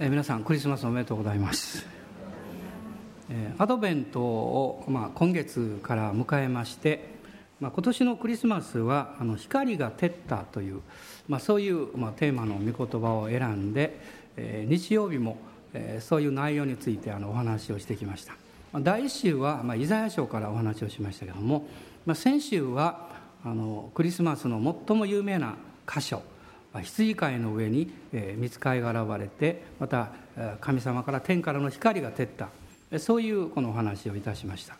皆さんクリスマスおめでとうございます。アドベントを、今月から迎えまして、今年のクリスマスは光が照ったという、そういう、テーマの御言葉を選んで、日曜日も、そういう内容についてお話をしてきました。第1週は、イザヤ書からお話をしましたけども、先週はクリスマスの最も有名な箇所、羊飼いの上に御使いが現れて、また神様から天からの光が照った、そういうこのお話をいたしました。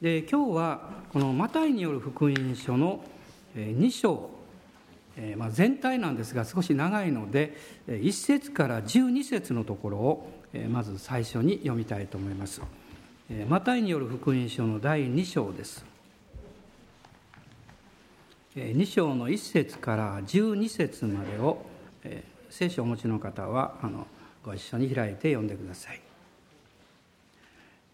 で、今日はこのマタイによる福音書の2章、全体なんですが少し長いので1節から12節のところをまず最初に読みたいと思います。マタイによる福音書の第2章です。2章の1節から12節までを聖書をお持ちの方はご一緒に開いて読んでください。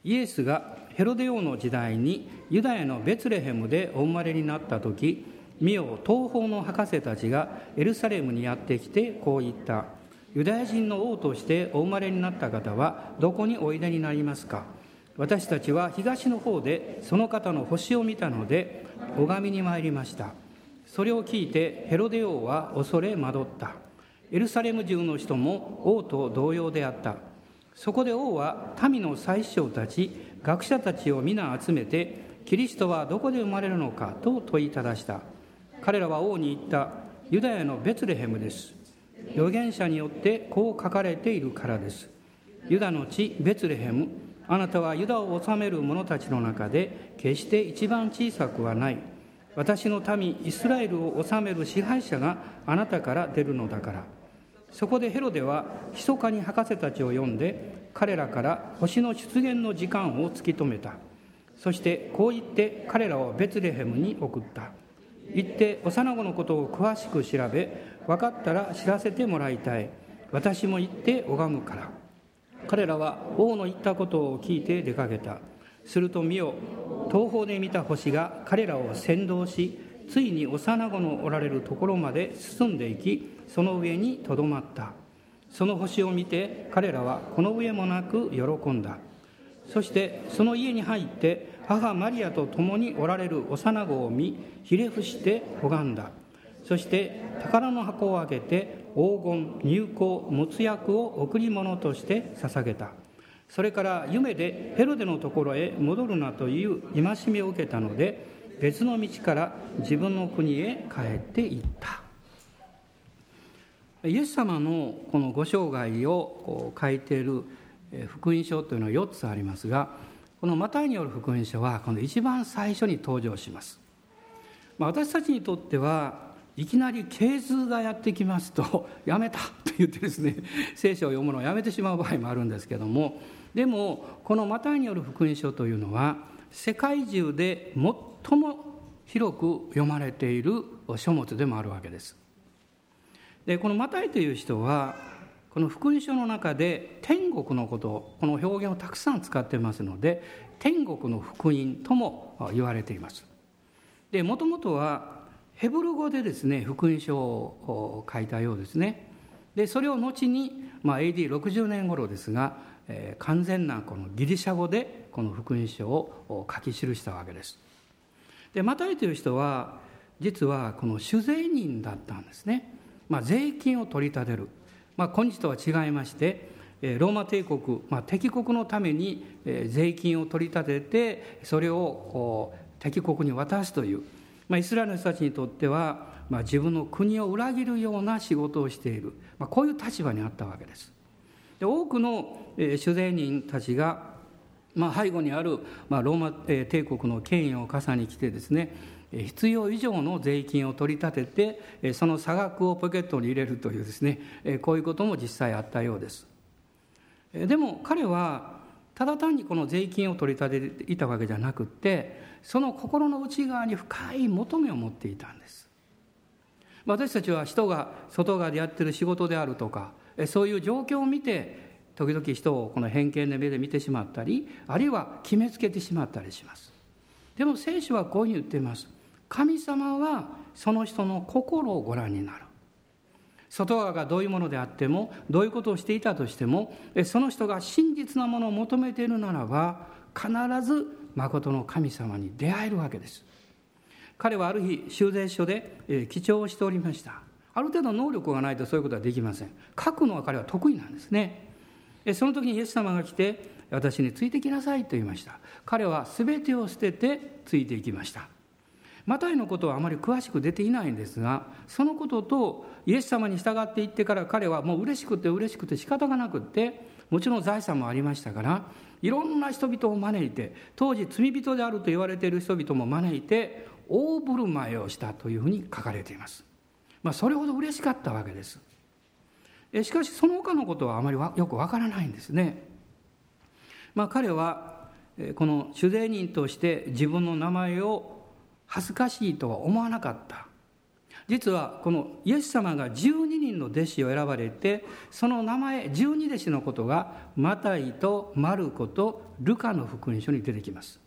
イエスがヘロデ王の時代にユダヤのベツレヘムでお生まれになった時、見よ、東方の博士たちがエルサレムにやってきてこう言った。ユダヤ人の王としてお生まれになった方はどこにおいでになりますか。私たちは東の方でその方の星を見たので拝みに参りました。それを聞いてヘロデ王は恐れ惑った。エルサレム中の人も王と同様であった。そこで王は民の宰相たち学者たちを皆集めて、キリストはどこで生まれるのかと問いただした。彼らは王に言った。ユダヤのベツレヘムです。預言者によってこう書かれているからです。ユダの地ベツレヘム、あなたはユダを治める者たちの中で決して一番小さくはない。私の民イスラエルを治める支配者があなたから出るのだから。そこでヘロデは密かに博士たちを呼んで、彼らから星の出現の時間を突き止めた。そしてこう言って彼らをベツレヘムに送った。行って幼子のことを詳しく調べ、分かったら知らせてもらいたい。私も行って拝むから。彼らは王の言ったことを聞いて出かけた。すると見よ、東方で見た星が彼らを先導し、ついに幼子のおられるところまで進んでいき、その上にとどまった。その星を見て彼らはこの上もなく喜んだ。そしてその家に入って母マリアと共におられる幼子を見、ひれ伏して拝んだ。そして宝の箱を開けて黄金、乳香、もつ薬を贈り物として捧げた。それから夢でヘロデのところへ戻るなという戒めを受けたので、別の道から自分の国へ帰っていった。イエス様のこのご生涯を書いている福音書というのは4つありますが、このマタイによる福音書はこの一番最初に登場します。私たちにとってはいきなり経図がやってきますとやめたと言ってですね、聖書を読むのをやめてしまう場合もあるんですけども、でもこのマタイによる福音書というのは世界中で最も広く読まれている書物でもあるわけです。で、このマタイという人はこの福音書の中で天国のこと、この表現をたくさん使ってますので、天国の福音とも言われています。で、もともとはヘブル語でですね、福音書を書いたようですね。で、それを後に、AD60 年頃ですが、完全なこのギリシャ語でこの福音書を書き記したわけです。で、マタイという人は実はこの主税人だったんですね。税金を取り立てる、今日とは違いましてローマ帝国、敵国のために税金を取り立てて、それを敵国に渡すという、イスラエルの人たちにとっては、自分の国を裏切るような仕事をしている、こういう立場にあったわけです。で、多くの主税人たちが、背後にある、ローマ帝国の権威を傘に来てですね、必要以上の税金を取り立てて、その差額をポケットに入れるというですね、こういうことも実際あったようです。でも彼はただ単にこの税金を取り立てていたわけじゃなくて、その心の内側に深い求めを持っていたんです。私たちは人が外側でやってる仕事であるとか、そういう状況を見て時々人をこの偏見の目で見てしまったり、あるいは決めつけてしまったりします。でも聖書はこういうふうに言っています。神様はその人の心をご覧になる。外側がどういうものであっても、どういうことをしていたとしても、その人が真実なものを求めているならば、必ず真の神様に出会えるわけです。彼はある日修税所で記帳をしておりました。ある程度能力がないとそういうことはできません。書くのは彼は得意なんですね。その時にイエス様が来て、私についてきなさいと言いました。彼は全てを捨ててついていきました。マタイのことはあまり詳しく出ていないんですが、そのこととイエス様に従っていってから、彼はもう嬉しくて仕方がなくって、もちろん財産もありましたから、いろんな人々を招いて、当時罪人であると言われている人々も招いて大振る舞いをしたというふうに書かれています。それほど嬉しかったわけです。しかしその他のことはあまりよくわからないんですね。彼はこの酒税人として自分の名前を恥ずかしいとは思わなかった。実はこのイエス様が12人の弟子を選ばれて、その名前12弟子のことがマタイとマルコとルカの福音書に出てきます。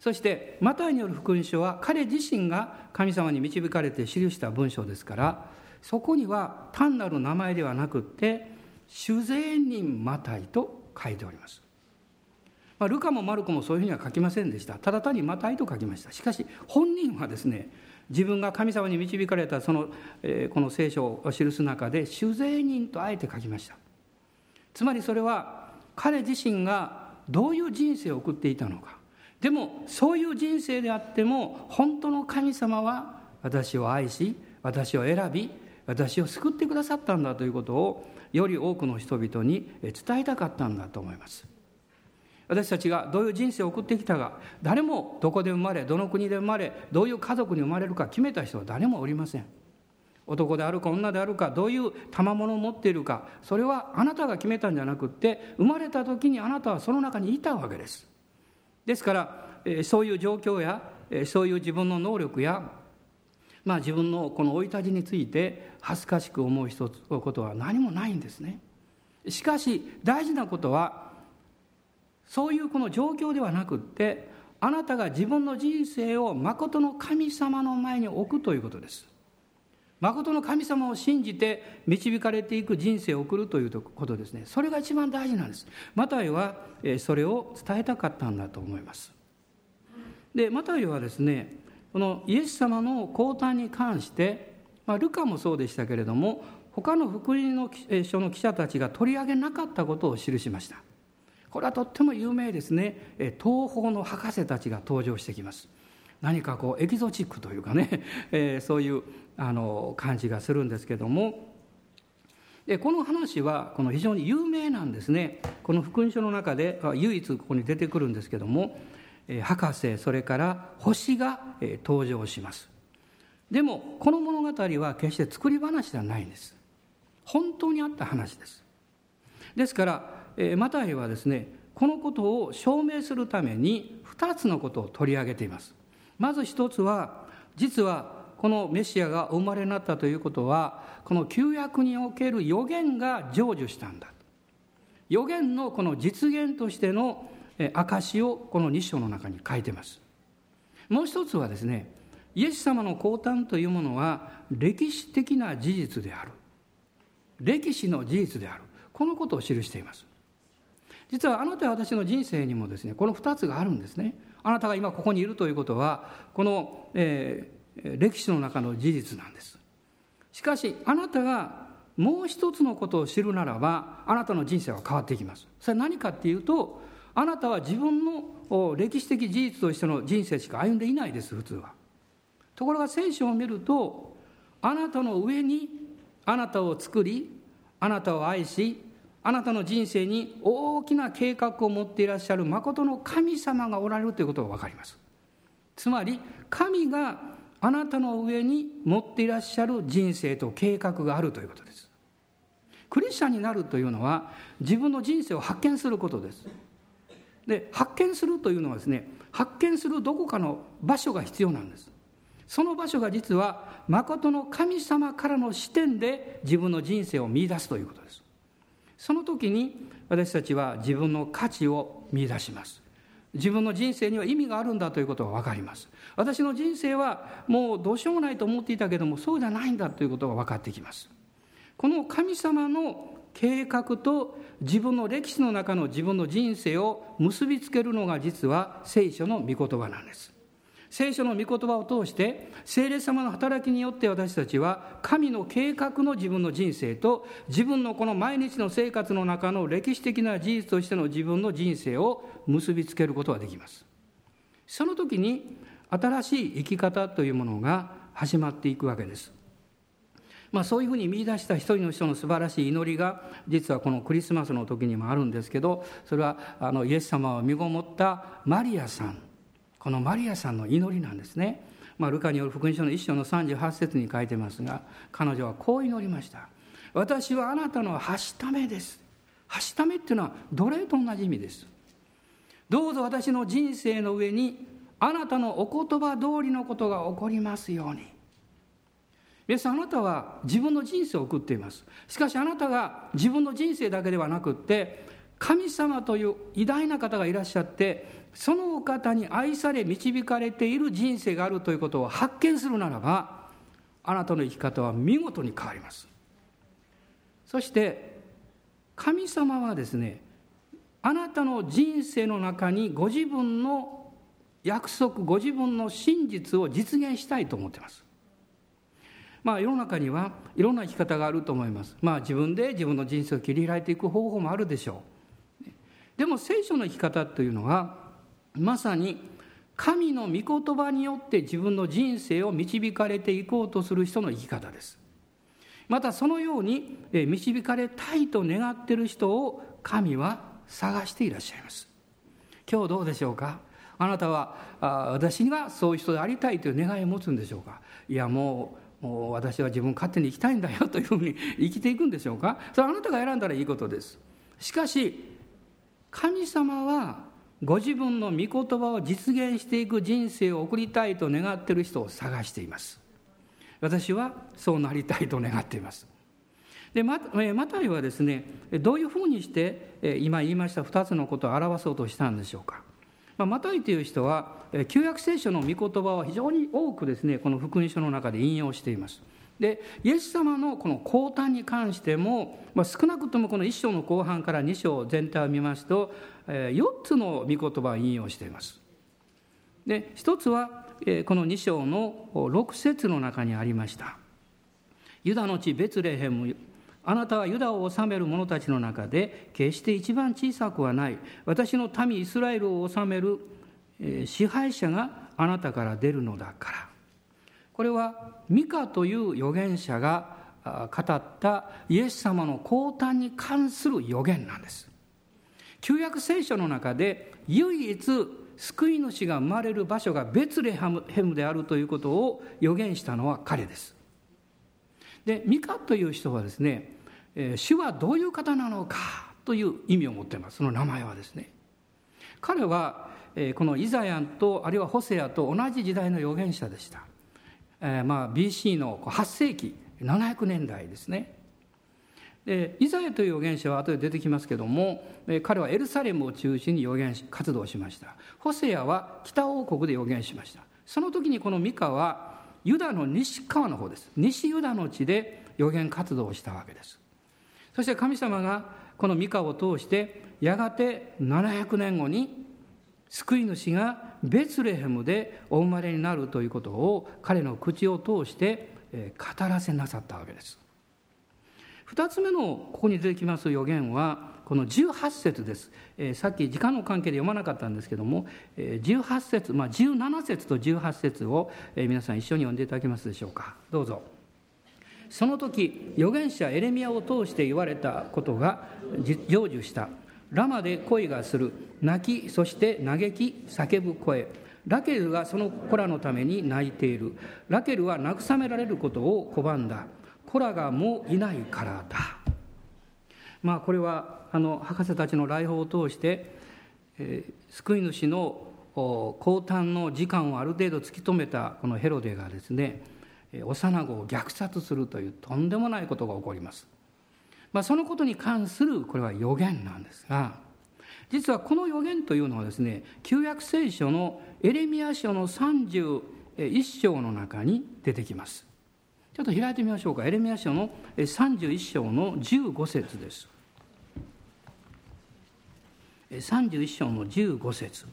そしてマタイによる福音書は彼自身が神様に導かれて記した文章ですから、そこには単なる名前ではなくって酒税人マタイと書いております。ルカもマルコもそういうふうには書きませんでした。ただ単にマタイと書きました。しかし本人はですね、自分が神様に導かれたこの聖書を記す中で酒税人とあえて書きました。つまりそれは彼自身がどういう人生を送っていたのか。でもそういう人生であっても、本当の神様は私を愛し、私を選び、私を救ってくださったんだということをより多くの人々に伝えたかったんだと思います。私たちがどういう人生を送ってきたか、誰もどこで生まれ、どの国で生まれ、どういう家族に生まれるか決めた人は誰もおりません。男であるか女であるか、どういう賜物を持っているか、それはあなたが決めたんじゃなくって、生まれた時にあなたはその中にいたわけです。ですからそういう状況やそういう自分の能力や、自分のこの生い立ちについて恥ずかしく思うことは何もないんですね。しかし大事なことは、そういうこの状況ではなくって、あなたが自分の人生を真の神様の前に置くということです。真の神様を信じて導かれていく人生を送るということですね。それが一番大事なんです。マタイはそれを伝えたかったんだと思います。で、マタイはですね、このイエス様の降誕に関して、ルカもそうでしたけれども、他の福音の書の記者たちが取り上げなかったことを記しました。これはとっても有名ですね。東方の博士たちが登場してきます。何かこうエキゾチックというかね、そういう感じがするんですけども、この話はこの非常に有名なんですね。この福音書の中で唯一ここに出てくるんですけども、博士、それから星が登場します。でもこの物語は決して作り話ではないんです。本当にあった話です。ですからマタイはですね、このことを証明するために2つのことを取り上げています。まず1つは、実はこのメシアがお生まれになったということは、この旧約における予言が成就したんだ。予言のこの実現としての証をこの2章の中に書いています。もう1つはですね、イエス様の降誕というものは歴史的な事実である、歴史の事実である、このことを記しています。実はあなたや私の人生にもですね、この2つがあるんですね。あなたが今ここにいるということは、この、歴史の中の事実なんです。しかしあなたがもう一つのことを知るならば、あなたの人生は変わっていきます。それは何かっていうと、あなたは自分の歴史的事実としての人生しか歩んでいないです、普通は。ところが聖書を見ると、あなたの上にあなたを作り、あなたを愛し、あなたの人生に大きな計画を持っていらっしゃる真の神様がおられるということが分かります。つまり神があなたの上に持っていらっしゃる人生と計画があるということです。クリスチャンになるというのは自分の人生を発見することです。で、発見するというのはですね、発見するどこかの場所が必要なんです。その場所が実は真の神様からの視点で自分の人生を見出すということです。その時に私たちは自分の価値を見出します。自分の人生には意味があるんだということが分かります。私の人生はもうどうしようもないと思っていたけども、そうじゃないんだということが分かってきます。この神様の計画と自分の歴史の中の自分の人生を結びつけるのが実は聖書の御言葉なんです。聖書の御言葉を通して聖霊様の働きによって私たちは神の計画の自分の人生と自分のこの毎日の生活の中の歴史的な事実としての自分の人生を結びつけることができます。その時に新しい生き方というものが始まっていくわけです。そういうふうに見出した一人の人の素晴らしい祈りが実はこのクリスマスの時にもあるんですけど、それはイエス様を身ごもったマリアさん、このマリアさんの祈りなんですね。ルカによる福音書の1章の38節に書いてますが、彼女はこう祈りました。私はあなたのはしためです。はしためっていうのは奴隷と同じ意味です。どうぞ私の人生の上にあなたのお言葉通りのことが起こりますように。皆さん、あなたは自分の人生を送っています。しかしあなたが自分の人生だけではなくって神様という偉大な方がいらっしゃって、そのお方に愛され導かれている人生があるということを発見するならば、あなたの生き方は見事に変わります。そして神様はですね、あなたの人生の中にご自分の約束、ご自分の真実を実現したいと思っています。世の中にはいろんな生き方があると思います。自分で自分の人生を切り開いていく方法もあるでしょう。でも聖書の生き方というのはまさに神の御言葉によって自分の人生を導かれていこうとする人の生き方です。またそのように導かれたいと願っている人を神は探していらっしゃいます。今日どうでしょうか。あなたは私がそういう人でありたいという願いを持つんでしょうか。いや、もう私は自分勝手に生きたいんだよというふうに生きていくんでしょうか。それはあなたが選んだらいいことです。しかし神様はご自分の御言葉を実現していく人生を送りたいと願っている人を探しています。私はそうなりたいと願っています。でマタイはですね、どういうふうにして今言いました2つのことを表そうとしたんでしょうか。マタイという人は旧約聖書の御言葉を非常に多くですね、この福音書の中で引用しています。でイエス様のこの降誕に関しても、少なくともこの1章の後半から2章全体を見ますと4つの御言葉を引用しています。で一つはこの2章の6節の中にありました。ユダの地ベツレヘム、あなたはユダを治める者たちの中で決して一番小さくはない。私の民イスラエルを治める支配者があなたから出るのだから。これはミカという預言者が語ったイエス様の降誕に関する預言なんです。旧約聖書の中で唯一救い主が生まれる場所がベツレヘムであるということを預言したのは彼です。でミカという人はですね、主はどういう方なのかという意味を持っています。その名前はですね、彼はこのイザヤとあるいはホセアと同じ時代の預言者でした。BC の8世紀700年代ですね。でイザヤという預言者は後で出てきますけども、彼はエルサレムを中心に預言活動しました。ホセアは北王国で預言しました。その時にこのミカはユダの西側の方です。西ユダの地で預言活動をしたわけです。そして神様がこのミカを通してやがて700年後に救い主がベツレヘムでお生まれになるということを彼の口を通して語らせなさったわけです。2つ目のここに出てきます預言はこの18節です。さっき時間の関係で読まなかったんですけども、18節、17節と18節を皆さん一緒に読んでいただけますでしょうか。どうぞ。その時預言者エレミヤを通して言われたことが成就した。ラマで声がする、泣きそして嘆き叫ぶ声。ラケルがその子らのために泣いている。ラケルは慰められることを拒んだ。子らがもういないからだ。これは博士たちの来訪を通して、救い主の降誕の時間をある程度突き止めたこのヘロデがですね、幼子を虐殺するというとんでもないことが起こります。そのことに関するこれは預言なんですが、実はこの預言というのはですね、旧約聖書のエレミヤ書の31章の中に出てきます。ちょっと開いてみましょうか。エレミヤ書の31章の15節です。31章の15節、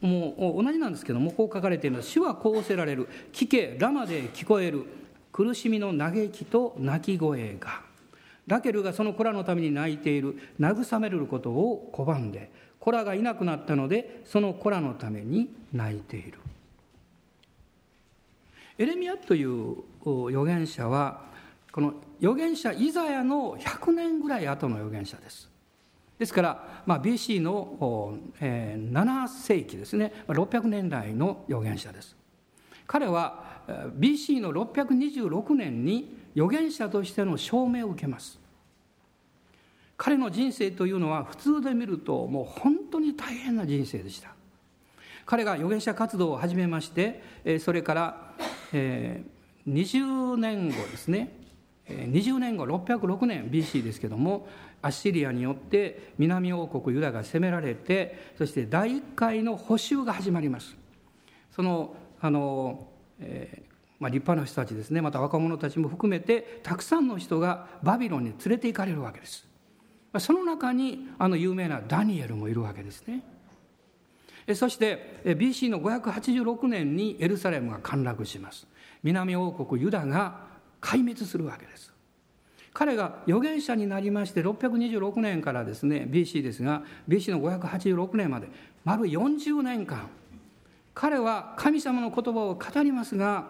もう同じなんですけども、こう書かれています。主はこうおせられる。聞け、ラマで聞こえる苦しみの嘆きと泣き声が。ラケルがその子らのために泣いている。慰めることを拒んで、子らがいなくなったので、その子らのために泣いている。エレミヤという預言者は、この預言者イザヤの100年ぐらい後の預言者です。ですから、BC の7世紀ですね、600年代の預言者です。彼は BC の626年に預言者としての証明を受けます。彼の人生というのは普通で見るともう本当に大変な人生でした。彼が預言者活動を始めまして、それから20年後ですね、20年後、606年 BC ですけども、アッシリアによって南王国ユダが攻められて、そして第一回の捕囚が始まります。その、立派な人たちですね、また若者たちも含めてたくさんの人がバビロンに連れて行かれるわけです。その中に有名なダニエルもいるわけですね。そして BC の586年にエルサレムが陥落します。南王国ユダが壊滅するわけです。彼が預言者になりまして、626年からですね、BC ですが、BC の586年まで、丸40年間、彼は神様の言葉を語りますが、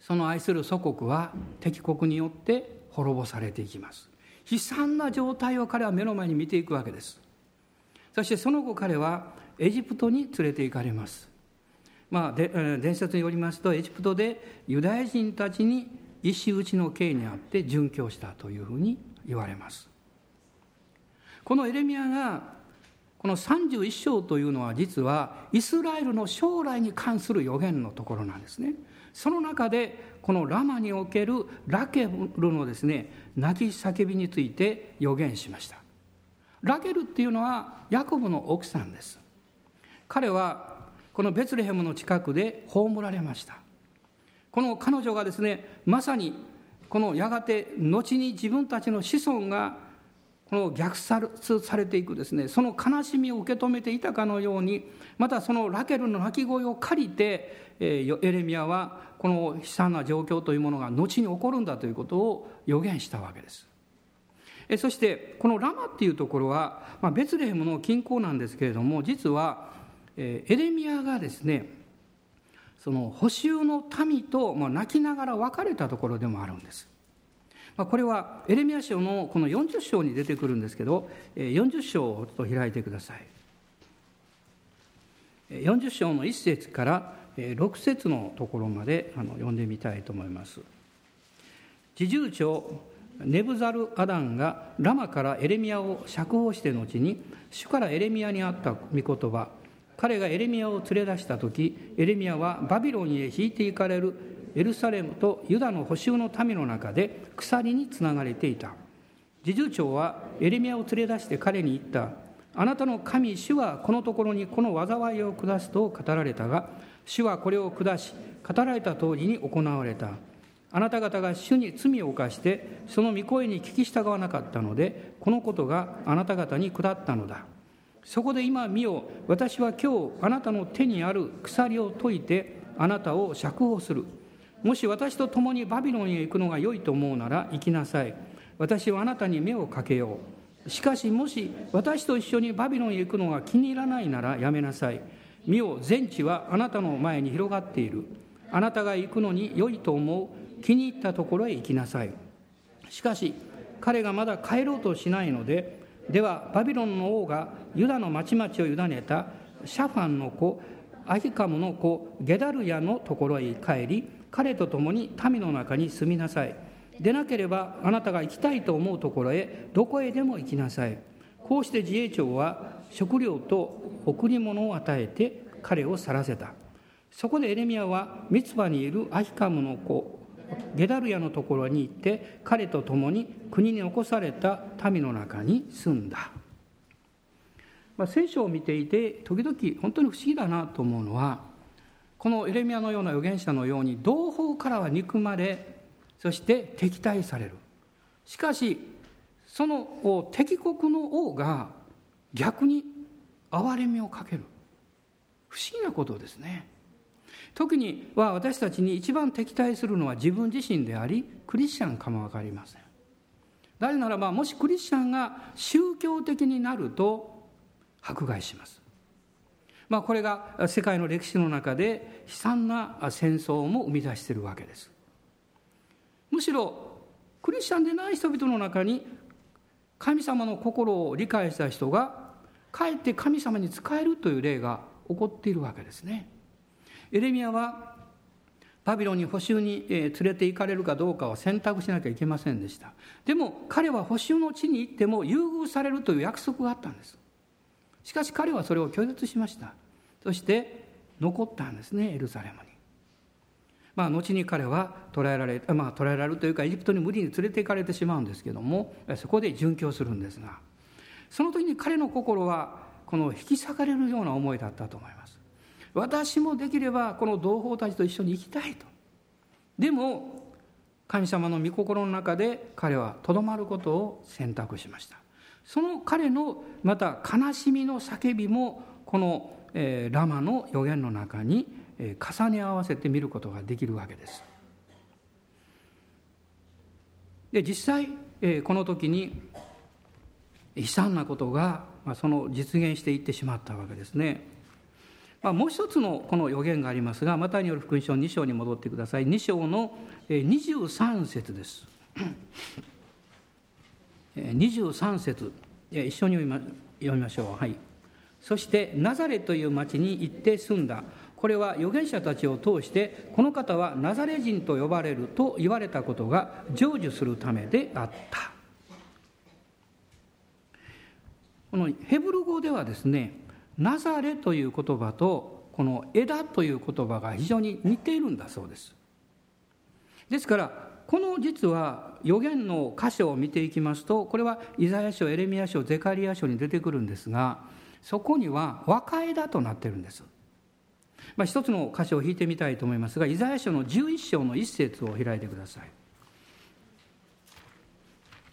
その愛する祖国は敵国によって滅ぼされていきます。悲惨な状態を彼は目の前に見ていくわけです。そしてその後、彼はエジプトに連れて行かれます。伝説によりますと、エジプトでユダヤ人たちに石打ちの刑にあって殉教したというふうに言われます。このエレミヤが、この31章というのは実はイスラエルの将来に関する予言のところなんですね。その中でこのラマにおけるラケルのですね、泣き叫びについて予言しました。ラケルっていうのはヤコブの奥さんです。彼はこのベツレヘムの近くで葬られました。この彼女がですね、まさにこのやがて後に自分たちの子孫がこの虐殺されていくですね、その悲しみを受け止めていたかのように、またそのラケルの泣き声を借りて、エレミヤはこの悲惨な状況というものが後に起こるんだということを予言したわけです。そしてこのラマっていうところは、ベツレヘムの近郊なんですけれども、実はエレミヤがですね、その捕囚の民と泣きながら別れたところでもあるんです。これはエレミヤ書のこの40章に出てくるんですけど、40章をちょっと開いてください。40章の1節から6節のところまで読んでみたいと思います。侍従長ネブザルアダンがラマからエレミヤを釈放して後に、主からエレミヤにあった御言葉、彼がエレミヤを連れ出したとき、エレミヤはバビロンへ引いていかれるエルサレムとユダの捕囚の民の中で鎖につながれていた。侍従長はエレミヤを連れ出して彼に言った。あなたの神主はこのところにこの災いを下すと語られたが、主はこれを下し、語られた通りに行われた。あなた方が主に罪を犯してその御声に聞き従わなかったので、このことがあなた方に下ったのだ。そこで今見よ、私は今日あなたの手にある鎖を解いてあなたを釈放する。もし私と共にバビロンへ行くのが良いと思うなら行きなさい。私はあなたに目をかけよう。しかしもし私と一緒にバビロンへ行くのが気に入らないならやめなさい。見よ、全地はあなたの前に広がっている。あなたが行くのに良いと思う気に入ったところへ行きなさい。しかし彼がまだ帰ろうとしないので、ではバビロンの王がユダの町々を委ねたシャファンの子アヒカムの子ゲダルヤのところへ帰り、彼と共に民の中に住みなさい。でなければあなたが行きたいと思うところへどこへでも行きなさい。こうして自衛長は食料と贈り物を与えて彼を去らせた。そこでエレミヤはミツバにいるアヒカムの子ゲダルヤのところに行って彼と共に国に残された民の中に住んだ。聖書を見ていて時々本当に不思議だなと思うのは、このエレミヤのような預言者のように同胞からは憎まれ、そして敵対される。しかしその敵国の王が逆に憐れみをかける。不思議なことですね。特には私たちに一番敵対するのは自分自身であり、クリスチャンかも分かりません。誰ならば、もしクリスチャンが宗教的になると迫害します。これが世界の歴史の中で悲惨な戦争も生み出しているわけです。むしろクリスチャンでない人々の中に神様の心を理解した人がかえって神様に仕えるという例が起こっているわけですね。エレミヤはバビロンに捕囚に連れて行かれるかどうかを選択しなきゃいけませんでした。でも彼は捕囚の地に行っても優遇されるという約束があったんです。しかし彼はそれを拒絶しました。そして残ったんですね、エルサレムに。後に彼は捕らえられるというか、エジプトに無理に連れて行かれてしまうんですけども、そこで殉教するんですが、その時に彼の心はこの引き裂かれるような思いだったと思います。私もできればこの同胞たちと一緒に生きたいと。でも神様の御心の中で彼はとどまることを選択しました。その彼のまた悲しみの叫びもこのラマの預言の中に重ね合わせて見ることができるわけです。で、実際この時に悲惨なことがその実現していってしまったわけですね。もう一つのこの預言がありますが、マタイによる福音書2章に戻ってください。2章の23節です。23節一緒に読みましょう、はい。そしてナザレという町に行って住んだ。これは預言者たちを通してこの方はナザレ人と呼ばれると言われたことが成就するためであった。このヘブル語ではですね、ナザレという言葉とこの枝という言葉が非常に似ているんだそうです。ですからこの実は預言の箇所を見ていきますと、これはイザヤ書、エレミヤ書、ゼカリヤ書に出てくるんですが、そこには若枝となっているんです。一つの箇所を引いてみたいと思いますが、イザヤ書の11章の1節を開いてくださ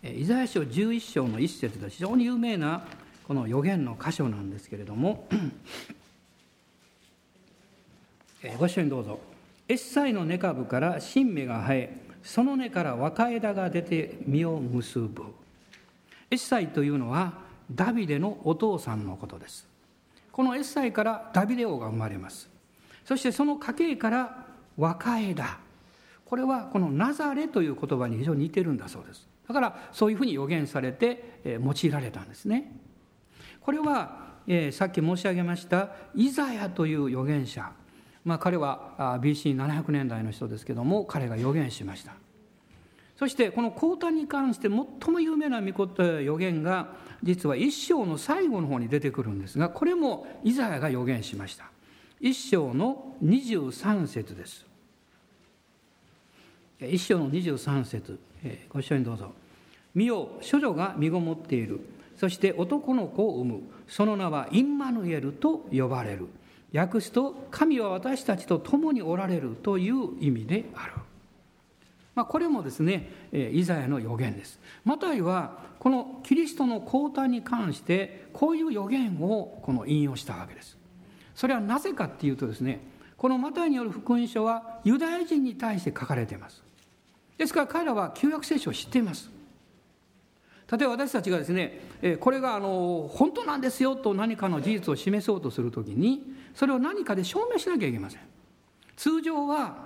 い。イザヤ書11章の1節で非常に有名なこの預言の箇所なんですけれども、ご一緒にどうぞ。エッサイの根株から新芽が生え、その根から若枝が出て実を結ぶ。エッサイというのはダビデのお父さんのことです。このエッサイからダビデ王が生まれます。そしてその家系から若枝、これはこのナザレという言葉に非常に似てるんだそうです。だからそういうふうに予言されて用いられたんですね。これは、さっき申し上げましたイザヤという預言者、彼は BC700 年代の人ですけども、彼が預言しました。そしてこの降誕に関して最も有名な預言が実は一章の最後の方に出てくるんですが、これもイザヤが預言しました。一章の23節です。一章の23節、ご一緒にどうぞ。見よ、処女が身ごもっている。そして男の子を産む。その名はインマヌエルと呼ばれる。訳すと、神は私たちと共におられるという意味である。これもですね、イザヤの預言です。マタイはこのキリストの降誕に関してこういう預言をこの引用したわけです。それはなぜかっていうとですね、このマタイによる福音書はユダヤ人に対して書かれています。ですから彼らは旧約聖書を知っています。例えば私たちがですね、これが本当なんですよと何かの事実を示そうとするときに、それを何かで証明しなきゃいけません。通常は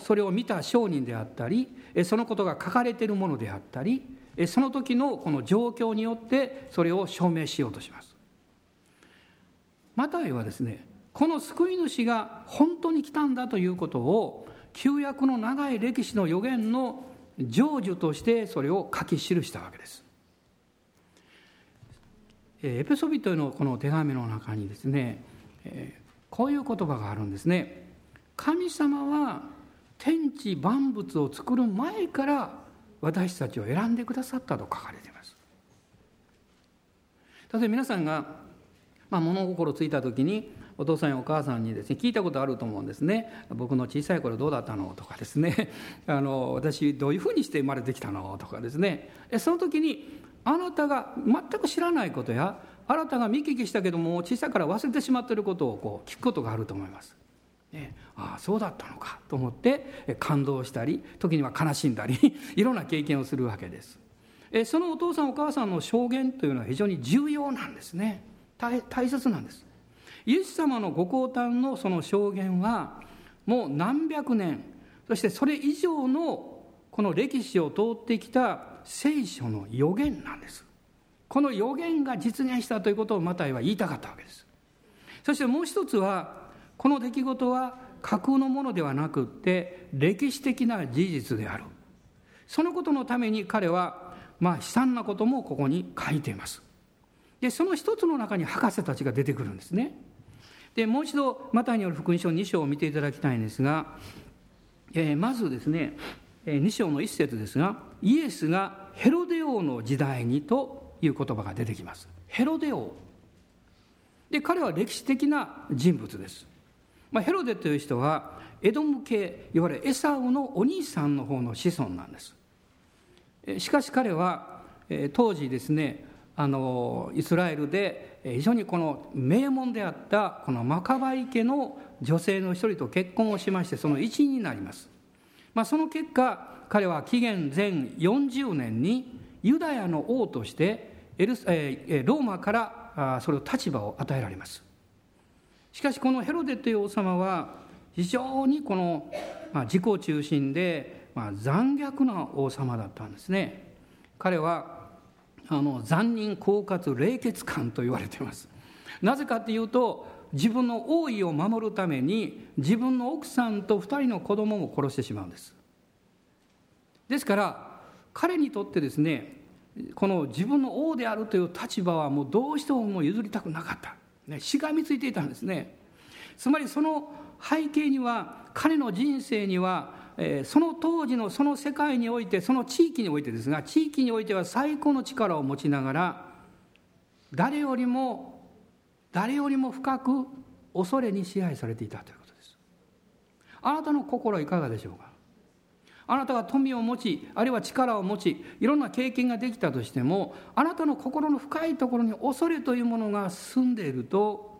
それを見た証人であったり、そのことが書かれているものであったり、その時のこの状況によってそれを証明しようとします。マタイはですね、この救い主が本当に来たんだということを旧約の長い歴史の預言の成就としてそれを書き記したわけです。エペソビトへのこの手紙の中にですね、こういう言葉があるんですね。神様は天地万物を作る前から私たちを選んでくださったと書かれています。例えば皆さんが物心ついた時にお父さんやお母さんにですね、聞いたことあると思うんですね。僕の小さい頃どうだったのとかですね、私どういうふうにして生まれてきたのとかですね、その時にあなたが全く知らないことや、あなたが見聞きしたけども小さいから忘れてしまっていることをこう聞くことがあると思います。ああそうだったのかと思って感動したり、時には悲しんだりいろんな経験をするわけです。そのお父さんお母さんの証言というのは非常に重要なんですね。 大切なんです。イエス様のご降誕のその証言はもう何百年、そしてそれ以上のこの歴史を通ってきた聖書の予言なんです。この予言が実現したということをマタイは言いたかったわけです。そしてもう一つは、この出来事は架空のものではなくって歴史的な事実である。そのことのために彼は悲惨なこともここに書いています。でその一つの中に博士たちが出てくるんですね。でもう一度マタイによる福音書2章を見ていただきたいんですが、まずですね、2章の1節ですが、イエスがヘロデ王の時代にという言葉が出てきます。ヘロデ王で、彼は歴史的な人物です。ヘロデという人はエドム系、いわゆるエサウのお兄さんの方の子孫なんです。しかし彼は当時ですね、イスラエルで非常にこの名門であったこのマカバイ家の女性の一人と結婚をしまして、その一員になります。その結果、彼は紀元前40年にユダヤの王としてローマからそれを立場を与えられます。しかしこのヘロデという王様は非常にこの自己中心で残虐な王様だったんですね。彼は残忍狡猾冷血漢と言われています。なぜかというと、自分の王位を守るために自分の奥さんと2人の子供を殺してしまうんです。ですから彼にとってですね、この自分の王であるという立場はもうどうしても譲りたくなかったね、しがみついていたんですね。つまりその背景には、彼の人生には、その当時のその世界において、その地域においてですが、地域においては最高の力を持ちながら、誰よりも深く恐れに支配されていたということです。あなたの心はいかがでしょうか。あなたが富を持ち、あるいは力を持ち、いろんな経験ができたとしても、あなたの心の深いところに恐れというものが住んでいると、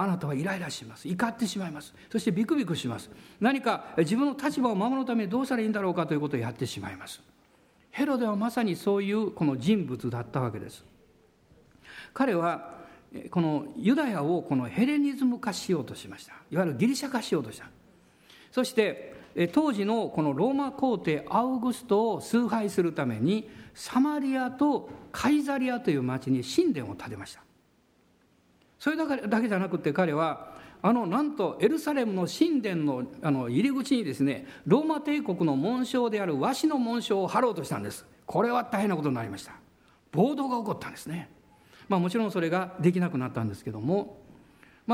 あなたはイライラします、怒ってしまいます、そしてビクビクします。何か自分の立場を守るためにどうしたらいいんだろうかということをやってしまいます。ヘロデはまさにそういうこの人物だったわけです。彼はこのユダヤをこのヘレニズム化しようとしました。いわゆるギリシャ化しようとした。そして当時のこのローマ皇帝アウグストを崇拝するために、サマリアとカイザリアという町に神殿を建てました。それだけじゃなくて、彼はなんとエルサレムの神殿の入り口にですね、ローマ帝国の紋章である和紙の紋章を貼ろうとしたんです。これは大変なことになりました。暴動が起こったんですね。もちろんそれができなくなったんですけども、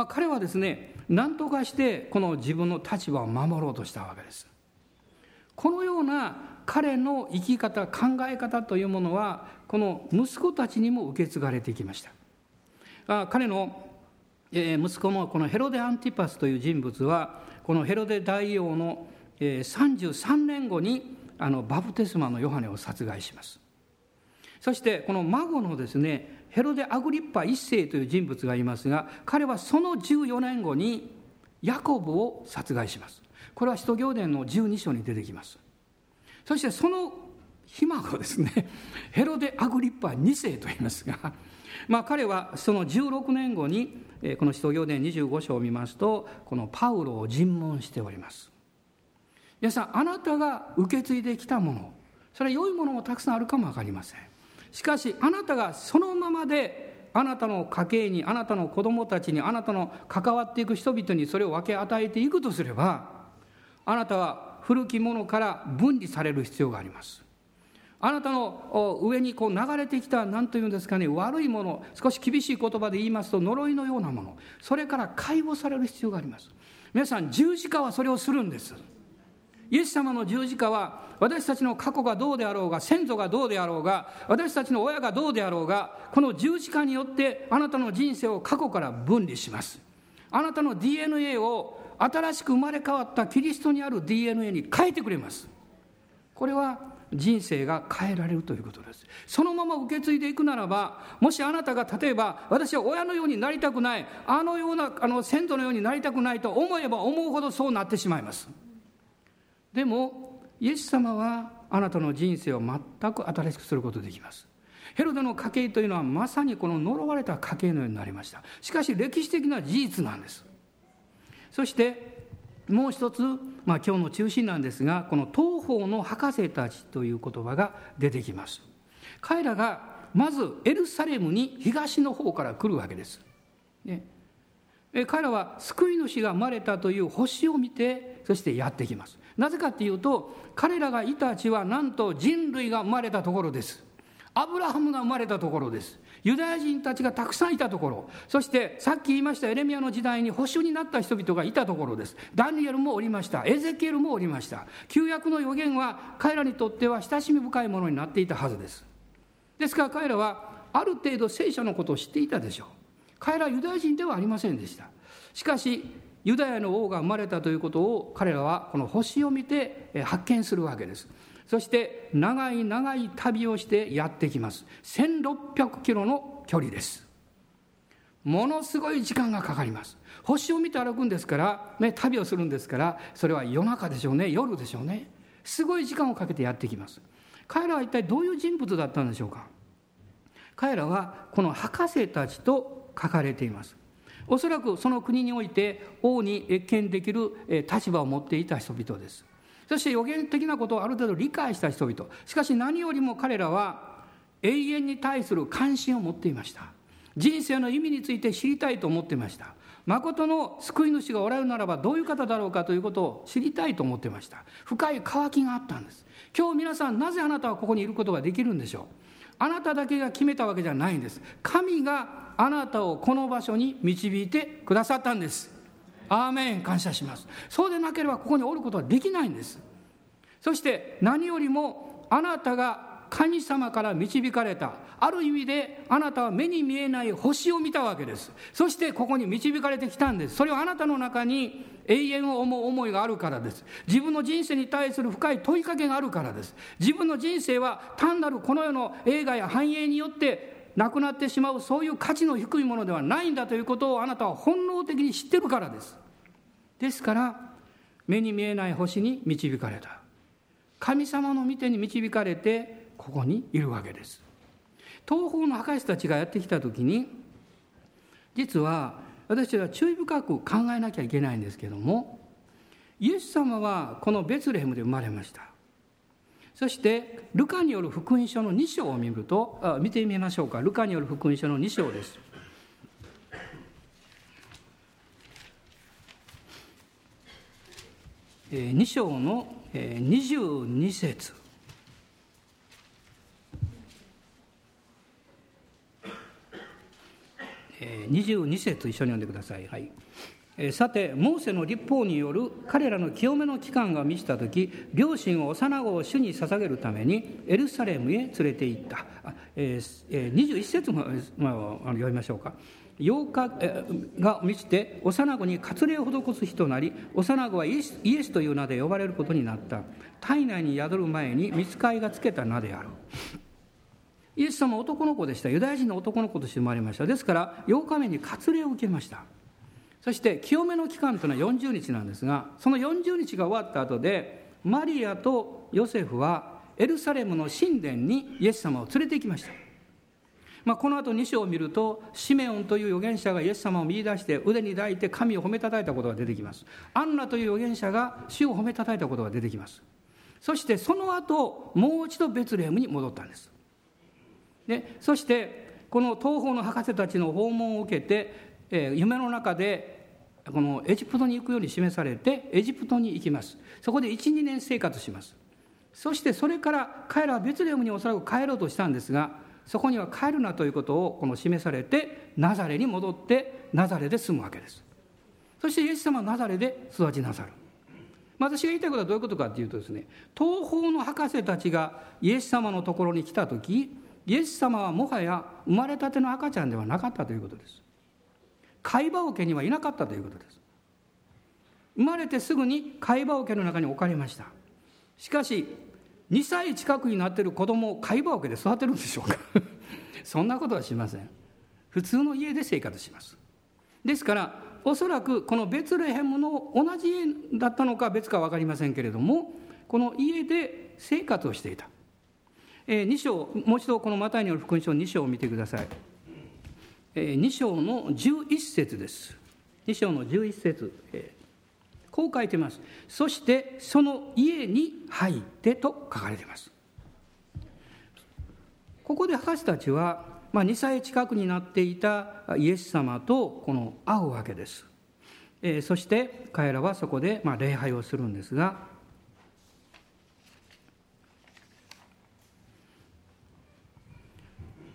彼はですね、何とかしてこの自分の立場を守ろうとしたわけです。このような彼の生き方、考え方というものは、この息子たちにも受け継がれてきました。彼の息子のこのヘロデ・アンティパスという人物は、このヘロデ大王の33年後にバプテスマのヨハネを殺害します。そしてこの孫のですね、ヘロデ・アグリッパ1世という人物がいますが、彼はその14年後にヤコブを殺害します。これは使徒行伝の12章に出てきます。そしてそのひ孫ですね、ヘロデ・アグリッパ2世と言いますが、彼はその16年後にこの使徒行伝25章を見ますと、このパウロを尋問しております。皆さん、あなたが受け継いできたもの、それは良いものもたくさんあるかも分かりません。しかしあなたがそのままで、あなたの家系に、あなたの子供たちに、あなたの関わっていく人々にそれを分け与えていくとすれば、あなたは古きものから分離される必要があります。あなたの上にこう流れてきた、何というんですかね、悪いもの、少し厳しい言葉で言いますと呪いのようなもの、それから解放される必要があります。皆さん、十字架はそれをするんです。イエス様の十字架は、私たちの過去がどうであろうが、先祖がどうであろうが、私たちの親がどうであろうが、この十字架によってあなたの人生を過去から分離します。あなたの DNA を新しく生まれ変わったキリストにある DNA に変えてくれます。これは人生が変えられるということです。そのまま受け継いでいくならば、もしあなたが例えば私は親のようになりたくない、先祖のようになりたくないと思えば思うほどそうなってしまいます。でもイエス様はあなたの人生を全く新しくすることができます。ヘロデの家系というのはまさにこの呪われた家系のようになりました。しかし歴史的な事実なんです。そしてもう一つ、今日の中心なんですが、この東方の博士たちという言葉が出てきます。彼らがまずエルサレムに東の方から来るわけです、彼らは救い主が生まれたという星を見て、そしてやってきます。なぜかというと、彼らがいた地はなんと人類が生まれたところです。アブラハムが生まれたところです。ユダヤ人たちがたくさんいたところ、そしてさっき言いましたエレミヤの時代に保守になった人々がいたところです。ダニエルもおりました。エゼキエルもおりました。旧約の予言は彼らにとっては親しみ深いものになっていたはずです。ですから彼らはある程度聖書のことを知っていたでしょう。彼らはユダヤ人ではありませんでした。しかしユダヤの王が生まれたということを彼らはこの星を見て発見するわけです。そして長い長い旅をしてやってきます。1600キロの距離です。ものすごい時間がかかります。星を見て歩くんですから、旅をするんですから、それは夜中でしょうね、夜でしょうね。すごい時間をかけてやってきます。彼らは一体どういう人物だったんでしょうか。彼らはこの博士たちと書かれています。おそらくその国において王に謁見できる立場を持っていた人々です。そして予言的なことをある程度理解した人々。しかし何よりも彼らは永遠に対する関心を持っていました。人生の意味について知りたいと思っていました。誠の救い主がおられるならばどういう方だろうかということを知りたいと思っていました。深い渇きがあったんです。今日皆さん、なぜあなたはここにいることができるんでしょう。あなただけが決めたわけじゃないんです。神があなたをこの場所に導いてくださったんです。アーメン、感謝します。そうでなければここにおることはできないんです。そして何よりもあなたが神様から導かれた、ある意味であなたは目に見えない星を見たわけです。そしてここに導かれてきたんです。それはあなたの中に永遠を思う思いがあるからです。自分の人生に対する深い問いかけがあるからです。自分の人生は単なるこの世の栄華や繁栄によってなくなってしまう、そういう価値の低いものではないんだということをあなたは本能的に知ってるからです。ですから目に見えない星に導かれた、神様の御手に導かれてここにいるわけです。東方の博士たちがやってきたときに、実は私たちは注意深く考えなきゃいけないんですけども、イエス様はこのベツレヘムで生まれました。そしてルカによる福音書の2章を見てみましょうか。ルカによる福音書の2章です。2章の22節。22節一緒に読んでください。はい。さてモーセの律法による彼らの清めの期間が満ちたとき、両親を幼子を主に捧げるためにエルサレムへ連れて行った、21節も読みましょうか。8日が満ちて幼子に割礼を施す日となり、幼子はイエスという名で呼ばれることになった。体内に宿る前に御使いがつけた名である。イエス様は男の子でした。ユダヤ人の男の子として生まれました。ですから8日目に割礼を受けました。そして清めの期間というのは40日なんですが、その40日が終わった後で、マリアとヨセフはエルサレムの神殿にイエス様を連れて行きました。この後2章を見ると、シメオンという預言者がイエス様を見出して腕に抱いて神を褒めたたいたことが出てきます。アンナという預言者が主を褒めたたいたことが出てきます。そしてその後もう一度ベツレヘムに戻ったんです。でそしてこの東方の博士たちの訪問を受けて、夢の中でこのエジプトに行くように示されてエジプトに行きます。そこで 1,2 年生活します。そしてそれから彼らはベツレヘムにおそらく帰ろうとしたんですが、そこには帰るなということをこの示されて、ナザレに戻ってナザレで住むわけです。そしてイエス様はナザレで育ちなさる。私が言いたいことはどういうことかというとですね、東方の博士たちがイエス様のところに来たとき、イエス様はもはや生まれたての赤ちゃんではなかったということです。貝羽桶にはいなかったということです。生まれてすぐに貝羽桶の中に置かれました。しかし2歳近くになっている子供を貝羽桶で育てるんでしょうかそんなことはしません。普通の家で生活します。ですからおそらくこのベツレヘムの同じ家だったのか別か分かりませんけれども、この家で生活をしていた。2章、もう一度このマタイによる福音書2章を見てください。2章の11節です。2章の11節、こう書いてます。そしてその家に入ってと書かれています。ここで私たちは、2歳近くになっていたイエス様とこの会うわけです。そして彼らはそこで礼拝をするんですが、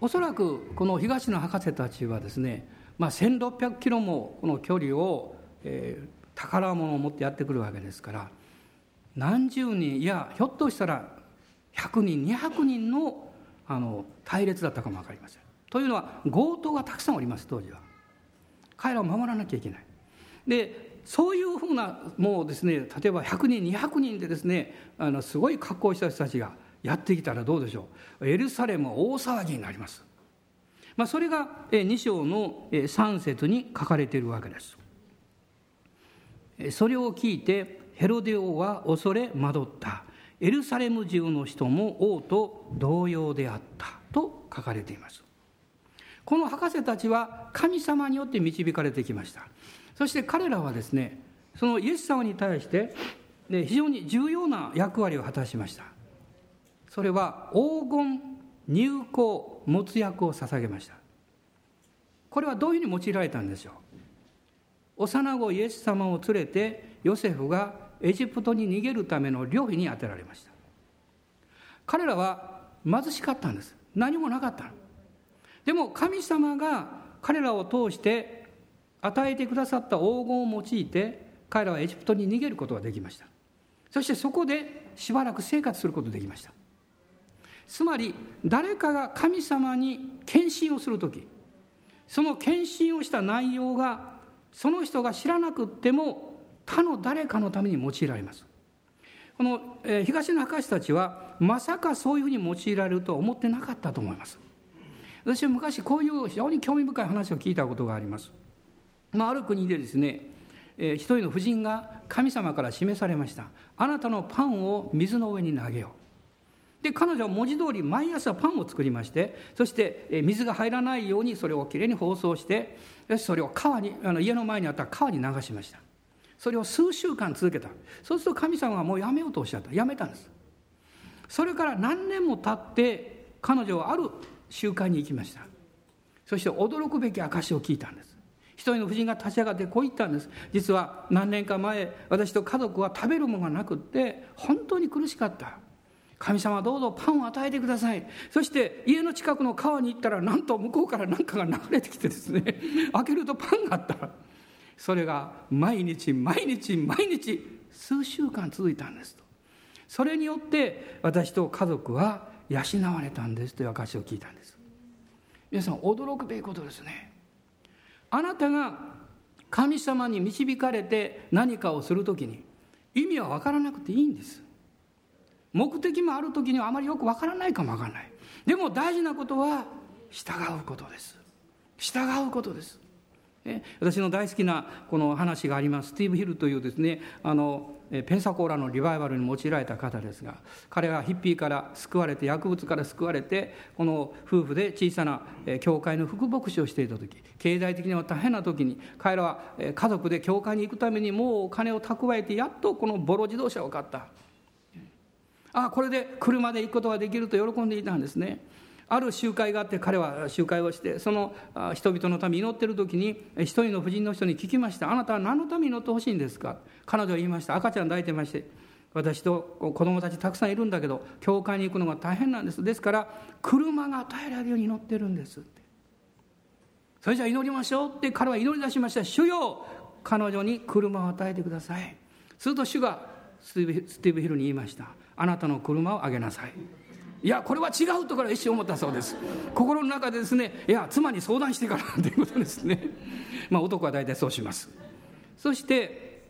おそらくこの東の博士たちはですね、1600キロもこの距離を、宝物を持ってやってくるわけですから、何十人、いやひょっとしたら100人200人の隊列だったかも分かりません。というのは強盗がたくさんおります。当時は彼らを守らなきゃいけない。でそういうふうなもうですね、例えば100人200人でですね、すごい格好した人たちがやってきたらどうでしょう。エルサレムは大騒ぎになります。それが2章の3節に書かれているわけです。それを聞いてヘロデ王は恐れ惑った。エルサレム中の人も王と同様であったと書かれています。この博士たちは神様によって導かれてきました。そして彼らはですね、そのイエス様に対して非常に重要な役割を果たしました。それは黄金、乳香、もつ薬を捧げました。これはどういうふうに用いられたんでしょう。幼子イエス様を連れてヨセフがエジプトに逃げるための旅費に充てられました。彼らは貧しかったんです。何もなかったの。でも神様が彼らを通して与えてくださった黄金を用いて、彼らはエジプトに逃げることができました。そしてそこでしばらく生活することができました。つまり誰かが神様に献身をするとき、その献身をした内容がその人が知らなくっても他の誰かのために用いられます。この東の博士たちはまさかそういうふうに用いられるとは思ってなかったと思います。私は昔こういう非常に興味深い話を聞いたことがあります。ある国でですね、一人の婦人が神様から示されました。あなたのパンを水の上に投げよう。で彼女は文字通り毎朝パンを作りまして、そして水が入らないようにそれをきれいに包装して、それを川に、家の前にあった川に流しました。それを数週間続けた。そうすると神様はもうやめようとおっしゃった。やめたんです。それから何年も経って彼女はある集会に行きました。そして驚くべき証を聞いたんです。一人の婦人が立ち上がってこう言ったんです。実は何年か前、私と家族は食べるものがなくって本当に苦しかった。神様どうぞパンを与えてください。そして家の近くの川に行ったら、なんと向こうから何かが流れてきてですね、開けるとパンがあった。それが毎日毎日毎日数週間続いたんですと。それによって私と家族は養われたんですという証を聞いたんです。皆さん驚くべきことですね。あなたが神様に導かれて何かをするときに、意味は分からなくていいんです。目的もあるときにはあまりよくわからないかもわからない。でも大事なことは従うことです。従うことです。私の大好きなこの話があります。スティーブ・ヒルというですね、ペンサコーラのリバイバルに用いられた方ですが、彼はヒッピーから救われて、薬物から救われて、この夫婦で小さな教会の副牧師をしていた時、経済的には大変な時に、彼らは家族で教会に行くためにもうお金を蓄えて、やっとこのボロ自動車を買った。これで車で行くことができると喜んでいたんですね。ある集会があって彼は集会をして、その人々のために祈っている時に、一人の婦人の人に聞きました。あなたは何のために祈ってほしいんですか。彼女は言いました。赤ちゃん抱いてまして、私と子供たちたくさんいるんだけど、教会に行くのが大変なんです。ですから車が与えられるように祈ってるんですって。それじゃあ祈りましょうって彼は祈り出しました。主よ、彼女に車を与えてください。すると主がスティーブ・ヒルに言いました。あなたの車をあげなさい。いやこれは違うとから一瞬思ったそうです。心の中でですね、いや妻に相談してからということですね。まあ男は大体そうします。そして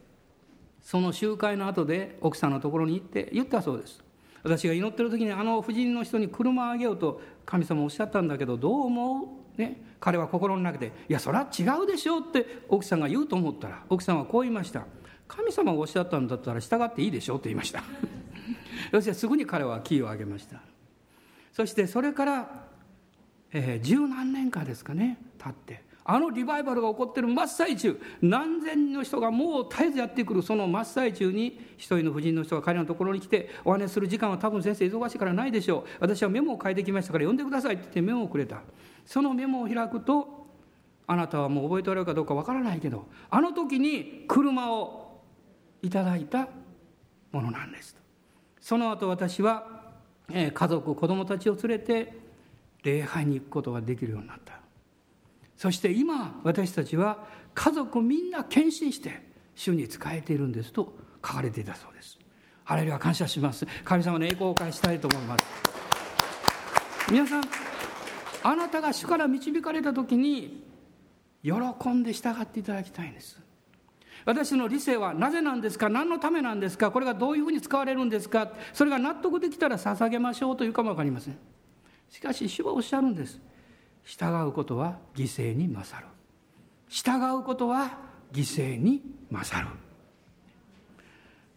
その集会の後で奥さんのところに行って言ったそうです。私が祈ってる時にあの婦人の人に車をあげようと神様おっしゃったんだけどどう思う、ね、彼は心の中でいやそれは違うでしょうって奥さんが言うと思ったら奥さんはこう言いました。神様がおっしゃったんだったら従っていいでしょうって言いましたそしてすぐに彼はキーをあげました。そしてそれから十何年間ですかね経ってあのリバイバルが起こってる真っ最中何千人の人がもう絶えずやってくるその真っ最中に一人の婦人の人が彼のところに来てお話する時間は多分先生忙しいからないでしょう。私はメモを書いてきましたから読んでくださいって言ってメモをくれた。そのメモを開くとあなたはもう覚えておられるかどうかわからないけどあの時に車をいただいたものなんです。その後私は家族子供たちを連れて礼拝に行くことができるようになった。そして今私たちは家族みんな献身して主に仕えているんですと書かれていたそうです。ハレルヤ感謝します。神様の栄光を返したいと思います皆さんあなたが主から導かれた時に喜んで従っていただきたいんです。私の理性はなぜなんですか、何のためなんですか、これがどういうふうに使われるんですか、それが納得できたら捧げましょうというかも分かりません。しかし主はおっしゃるんです。従うことは犠牲に勝る、従うことは犠牲に勝る。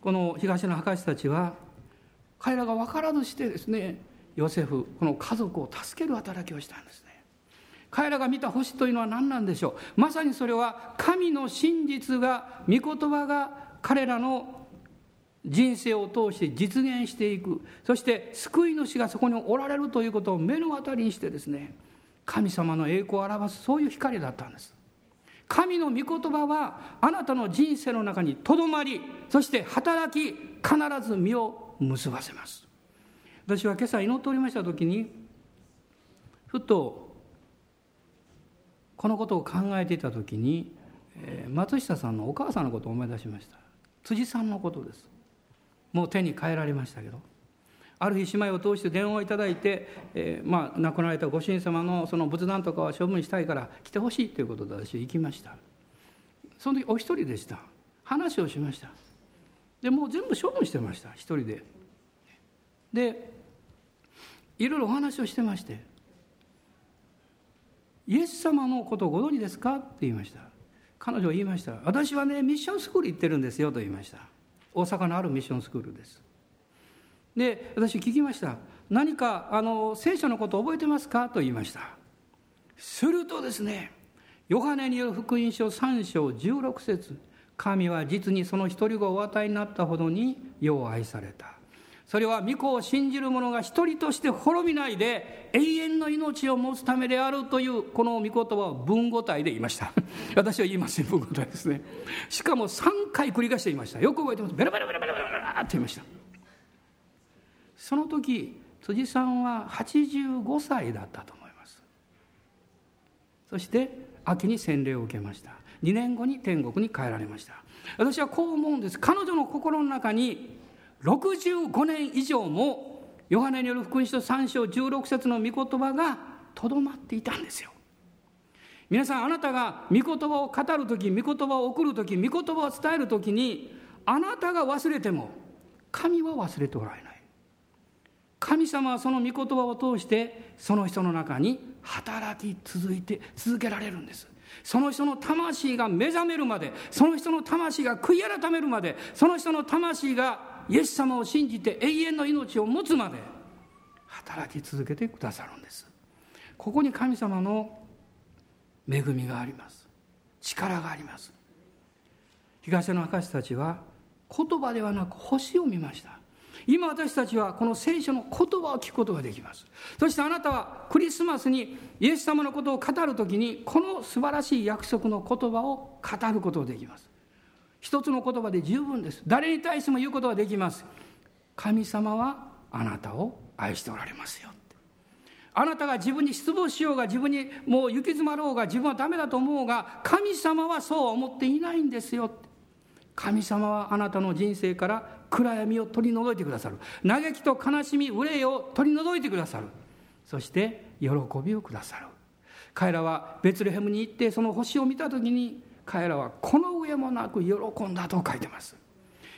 この東の博士たちは彼らが分からずしてですねヨセフこの家族を助ける働きをしたんですね。彼らが見た星というのは何なんでしょう。まさにそれは神の真実が御言葉が彼らの人生を通して実現していく、そして救い主がそこにおられるということを目の当たりにしてですね神様の栄光を表すそういう光だったんです。神の御言葉はあなたの人生の中にとどまり、そして働き必ず実を結ばせます。私は今朝祈っておりました時にふとこのことを考えていたときに、松下さんのお母さんのことを思い出しました。辻さんのことです。もう手に変えられましたけど、ある日姉妹を通して電話をいただいて、亡くなられたご主人様のその仏壇とかは処分したいから来てほしいということで私行きました。その時お一人でした。話をしました。でもう全部処分してました一人で。で、いろいろお話をしてまして。イエス様のことをご存知ですかって言いました。彼女は言いました。私はねミッションスクール行ってるんですよと言いました。大阪のあるミッションスクールです。で私聞きました。何か聖書のこと覚えてますかと言いました。するとですねヨハネによる福音書3章16節神は実にその一人子をお与えになったほどに世を愛された、それは御子を信じる者が一人として滅びないで永遠の命を持つためであるというこの御言葉を文語体で言いました私は言いません、文語体ですね。しかも3回繰り返して言いました。よく覚えてます。ベラベラベラベラベラって言いました。その時辻さんは85歳だったと思います。そして秋に洗礼を受けました。2年後に天国に帰られました。私はこう思うんです。彼女の心の中に65年以上もヨハネによる福音書3章16節の御言葉がとどまっていたんですよ。皆さんあなたが御言葉を語るとき、御言葉を送るとき、御言葉を伝えるときにあなたが忘れても神は忘れておられない。神様はその御言葉を通してその人の中に働き続けられるんです。その人の魂が目覚めるまで、その人の魂が悔い改めるまで、その人の魂がイエス様を信じて永遠の命を持つまで働き続けてくださるんです。ここに神様の恵みがあります。力があります。東の博士たちは言葉ではなく星を見ました。今私たちはこの聖書の言葉を聞くことができます。そしてあなたはクリスマスにイエス様のことを語るときにこの素晴らしい約束の言葉を語ることができます。一つの言葉で十分です。誰に対しても言うことができます。神様はあなたを愛しておられますよって。あなたが自分に失望しようが、自分にもう行き詰まろうが、自分はダメだと思うが、神様はそうは思っていないんですよって。神様はあなたの人生から暗闇を取り除いてくださる。嘆きと悲しみ、憂いを取り除いてくださる。そして喜びをくださる。彼らはベツレヘムに行ってその星を見たときに、彼らはこの上もなく喜んだと書いてます。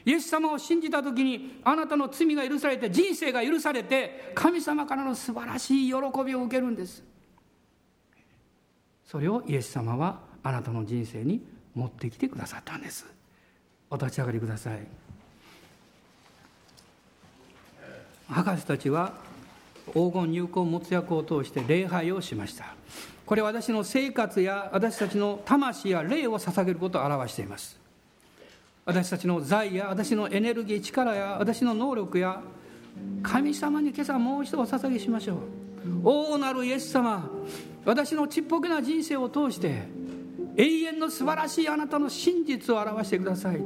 イエス様を信じたときに、あなたの罪が許されて、人生が許されて、神様からの素晴らしい喜びを受けるんです。それをイエス様はあなたの人生に持ってきてくださったんです。お立ち上がりください。博士たちは黄金有効没薬を通して礼拝をしました。これは私の生活や私たちの魂や霊を捧げることを表しています。私たちの財や私のエネルギー、力や私の能力や神様に今朝もう一度お捧げしましょう。大なるイエス様、私のちっぽけな人生を通して永遠の素晴らしいあなたの真実を表してください。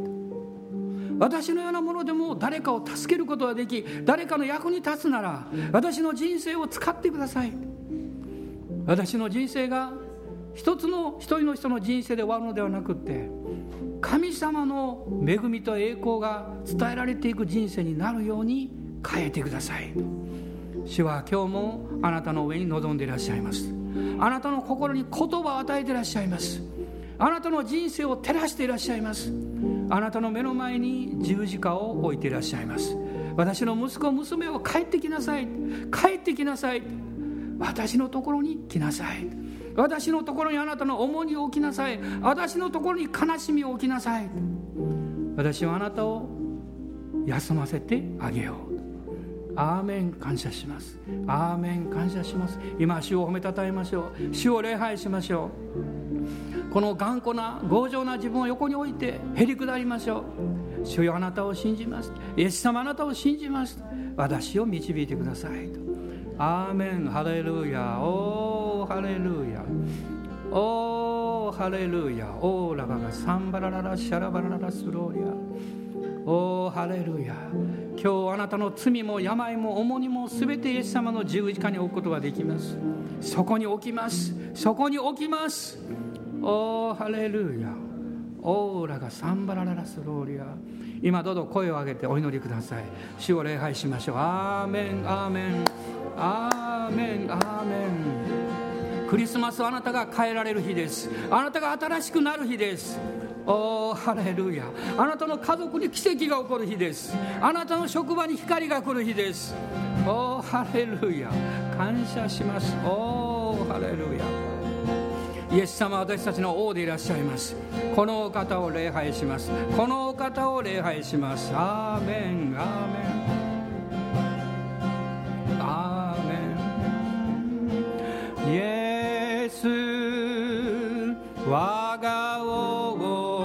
私のようなものでも誰かを助けることができ、誰かの役に立つなら私の人生を使ってください。私の人生が一人の人の人生で終わるのではなくって、神様の恵みと栄光が伝えられていく人生になるように変えてください。主は今日もあなたの上に臨んでいらっしゃいます。あなたの心に言葉を与えていらっしゃいます。あなたの人生を照らしていらっしゃいます。あなたの目の前に十字架を置いていらっしゃいます。私の息子娘を帰ってきなさい、帰ってきなさい、私のところに来なさい、私のところにあなたの重荷を置きなさい、私のところに悲しみを置きなさい、私はあなたを休ませてあげよう。アーメン、感謝します。アーメン、感謝します。今主を褒めたたえましょう。主を礼拝しましょう。この頑固な強情な自分を横に置いてへりくだりましょう。主よ、あなたを信じます。イエス様、あなたを信じます。私を導いてください。アーメン、ハレルヤ、オーハレルヤ、オーハレルヤ、オーラバがサンバラララシャラバラララスローヤ、オーハレルヤ。今日あなたの罪も病も重荷もすべてイエス様の十字架に置くことができます。そこに置きます、そこに置きます。オーハレルヤ、オーラがサンバラララスローヤ。今どうぞ声を上げてお祈りください。主を礼拝しましょう。アーメン、アーメン、アーメン、アーメン。クリスマスはあなたが変えられる日です。あなたが新しくなる日です。おーハレルヤ。あなたの家族に奇跡が起こる日です。あなたの職場に光が来る日です。おーハレルヤ、感謝します。おーハレルヤ。イエス様は私たちの王でいらっしゃいます。このお方を礼拝します。このお方を礼拝します。アーメン、アーメン。イエス、我が王、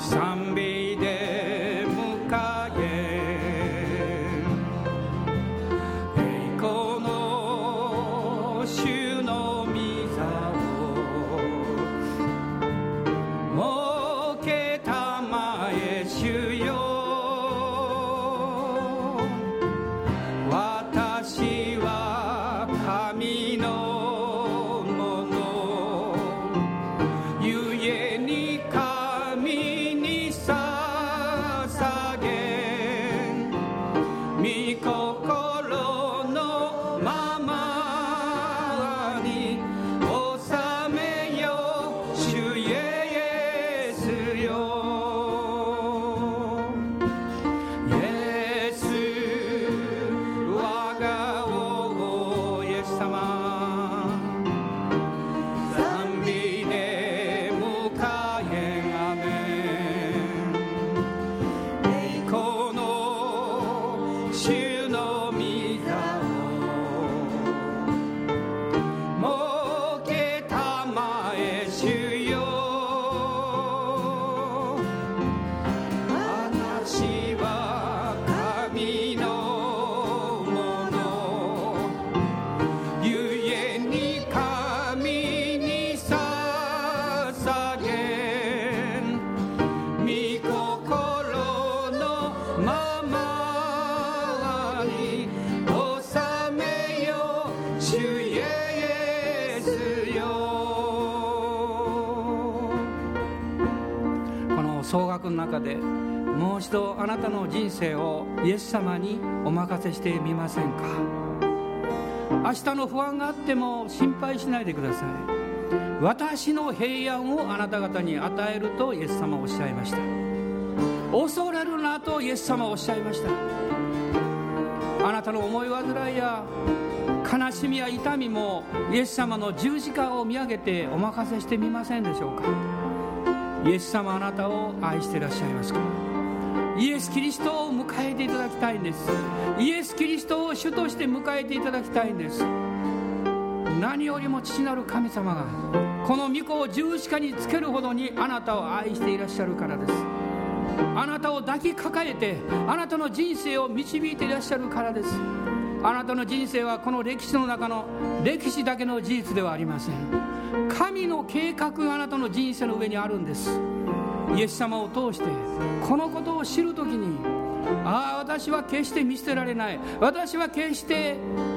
賛美で迎え、栄光の主の御座を設けたまえ、主よ。約の中でもう一度あなたの人生をイエス様にお任せしてみませんか。明日の不安があっても心配しないでください。私の平安をあなた方に与えるとイエス様おっしゃいました。恐れるなとイエス様おっしゃいました。あなたの思い煩いや悲しみや痛みもイエス様の十字架を見上げてお任せしてみませんでしょうか。イエス様あなたを愛していらっしゃいますか。イエスキリストを迎えていただきたいんです。イエスキリストを主として迎えていただきたいんです。何よりも父なる神様がこの御子を十字架につけるほどにあなたを愛していらっしゃるからです。あなたを抱きかかえてあなたの人生を導いていらっしゃるからです。あなたの人生はこの歴史の中の歴史だけの事実ではありません。神の計画があなたの人生の上にあるんです。イエス様を通してこのことを知るときに、私は決して見捨てられない、私は決して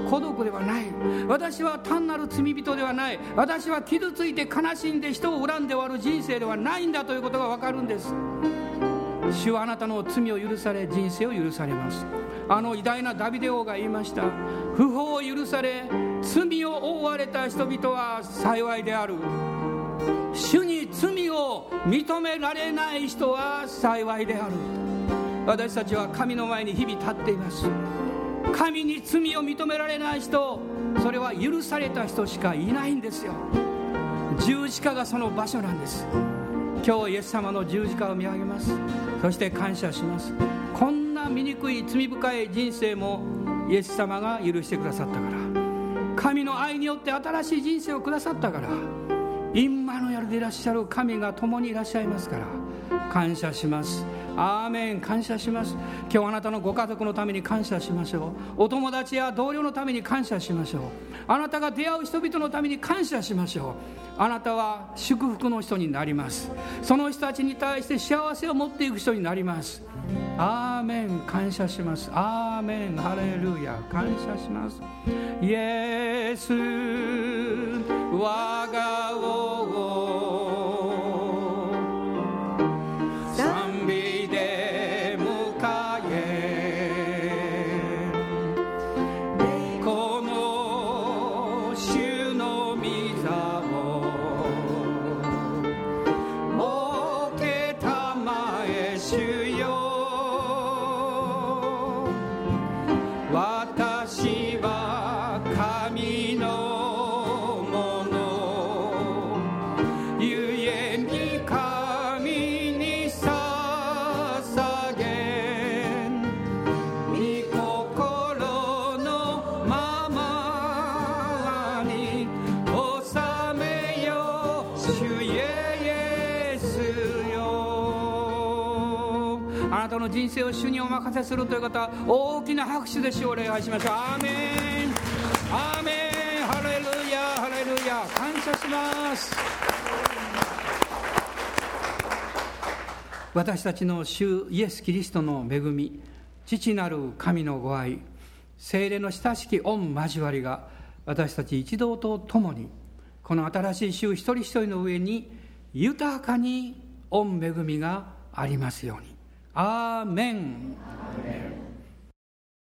孤独ではない、私は単なる罪人ではない、私は傷ついて悲しんで人を恨んで終わる人生ではないんだということが分かるんです。主はあなたの罪を許され人生を許されます。あの偉大なダビデ王が言いました。不法を許され罪を覆われた人々は幸いである。主に罪を認められない人は幸いである。私たちは神の前に日々立っています。神に罪を認められない人、それは許された人しかいないんですよ。十字架がその場所なんです。今日イエス様の十字架を見上げます。そして感謝します。こんな醜い罪深い人生もイエス様が許してくださったから、神の愛によって新しい人生をくださったから、今のやるでいらっしゃる神が共にいらっしゃいますから感謝します。アーメン。感謝します。今日あなたのご家族のために感謝しましょう。お友達や同僚のために感謝しましょう。あなたが出会う人々のために感謝しましょう。あなたは祝福の人になります。その人たちに対して幸せを持っていく人になります。アーメン。感謝します。アーメン。ハレルヤ。感謝します。イエス我が王をの人生を主にお任せするという方、大きな拍手で主を礼拝しましょう。アーメン。アーメン。ハレルヤ。ハレルヤ。感謝します。私たちの主イエスキリストの恵み、父なる神のご愛、聖霊の親しき御交わりが私たち一同と共に、この新しい主一人一人の上に豊かに御恵みがありますように。アーメン。